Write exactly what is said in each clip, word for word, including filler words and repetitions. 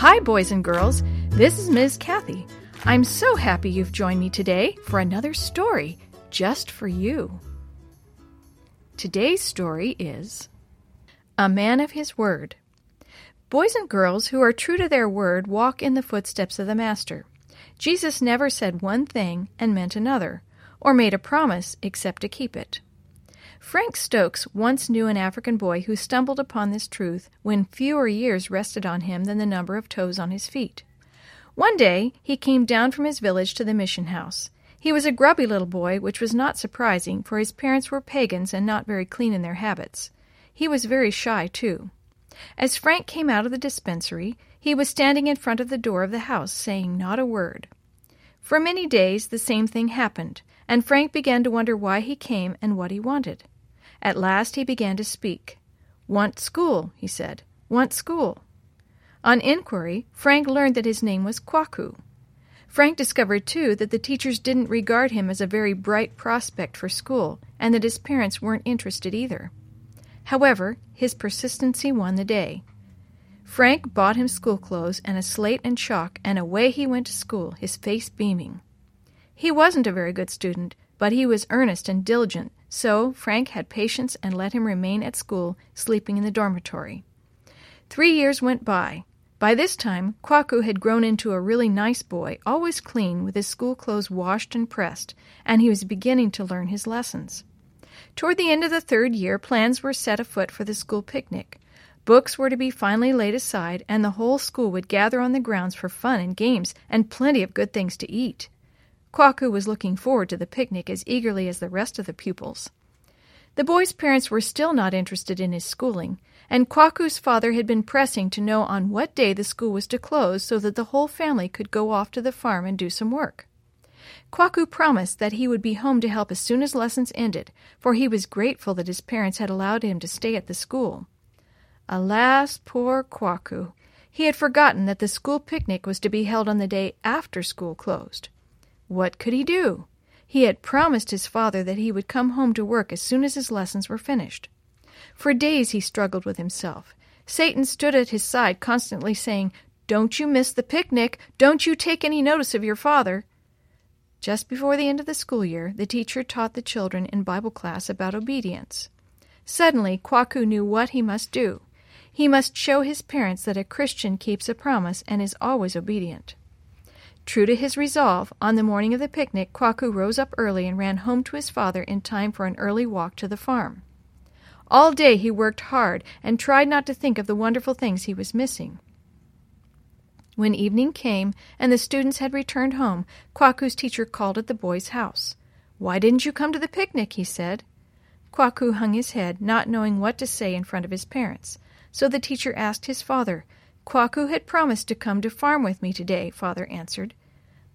Hi, boys and girls. This is Miz Kathy. I'm so happy you've joined me today for another story just for you. Today's story is A Man of His Word. Boys and girls who are true to their word walk in the footsteps of the Master. Jesus never said one thing and meant another, or made a promise except to keep it. Frank Stokes once knew an African boy who stumbled upon this truth when fewer years rested on him than the number of toes on his feet. One day he came down from his village to the mission house. He was a grubby little boy, which was not surprising, for his parents were pagans and not very clean in their habits. He was very shy, too. As Frank came out of the dispensary, he was standing in front of the door of the house, saying not a word. For many days the same thing happened, and Frank began to wonder why he came and what he wanted. At last he began to speak. "Want school," he said. "Want school." On inquiry, Frank learned that his name was Kwaku. Frank discovered, too, that the teachers didn't regard him as a very bright prospect for school, and that his parents weren't interested either. However, his persistency won the day. Frank bought him school clothes and a slate and chalk, and away he went to school, his face beaming. He wasn't a very good student, but he was earnest and diligent, so Frank had patience and let him remain at school, sleeping in the dormitory. Three years went by. By this time, Kwaku had grown into a really nice boy, always clean, with his school clothes washed and pressed, and he was beginning to learn his lessons. Toward the end of the third year, plans were set afoot for the school picnic. Books were to be finally laid aside, and the whole school would gather on the grounds for fun and games and plenty of good things to eat. Kwaku was looking forward to the picnic as eagerly as the rest of the pupils. The boy's parents were still not interested in his schooling, and Kwaku's father had been pressing to know on what day the school was to close so that the whole family could go off to the farm and do some work. Kwaku promised that he would be home to help as soon as lessons ended, for he was grateful that his parents had allowed him to stay at the school. Alas, poor Kwaku! He had forgotten that the school picnic was to be held on the day after school closed. What could he do? He had promised his father that he would come home to work as soon as his lessons were finished. For days he struggled with himself. Satan stood at his side, constantly saying, "Don't you miss the picnic! Don't you take any notice of your father!" Just before the end of the school year, the teacher taught the children in Bible class about obedience. Suddenly, Kwaku knew what he must do. He must show his parents that a Christian keeps a promise and is always obedient. True to his resolve, on the morning of the picnic, Kwaku rose up early and ran home to his father in time for an early walk to the farm. All day he worked hard and tried not to think of the wonderful things he was missing. When evening came and the students had returned home, Kwaku's teacher called at the boy's house. "Why didn't you come to the picnic?" he said. Kwaku hung his head, not knowing what to say in front of his parents. So the teacher asked his father. "Kwaku had promised to come to farm with me today," father answered.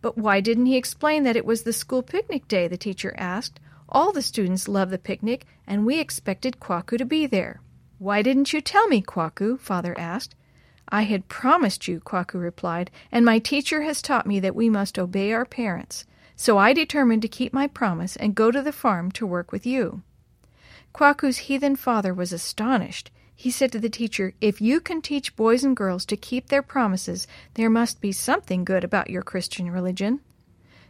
"But why didn't he explain that it was the school picnic day?" the teacher asked. "All the students love the picnic, and we expected Kwaku to be there." "Why didn't you tell me, Kwaku?" father asked. "I had promised you," Kwaku replied, "and my teacher has taught me that we must obey our parents. So I determined to keep my promise and go to the farm to work with you." Kwaku's heathen father was astonished. He said to the teacher, "If you can teach boys and girls to keep their promises, there must be something good about your Christian religion."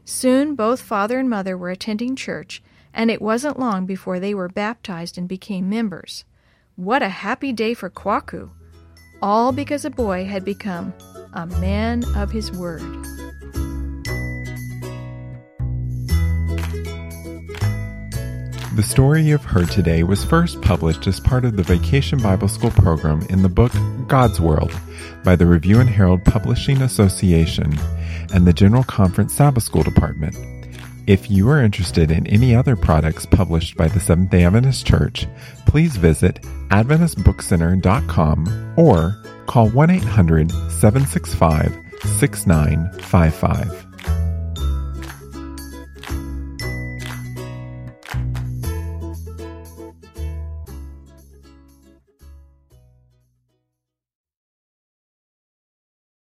Soon both father and mother were attending church, and it wasn't long before they were baptized and became members. What a happy day for Kwaku! All because a boy had become a man of his word. The story you've heard today was first published as part of the Vacation Bible School program in the book God's World by the Review and Herald Publishing Association and the General Conference Sabbath School Department. If you are interested in any other products published by the Seventh-day Adventist Church, please visit Adventist Book Center dot com or call one eight hundred, seven six five, six nine five five.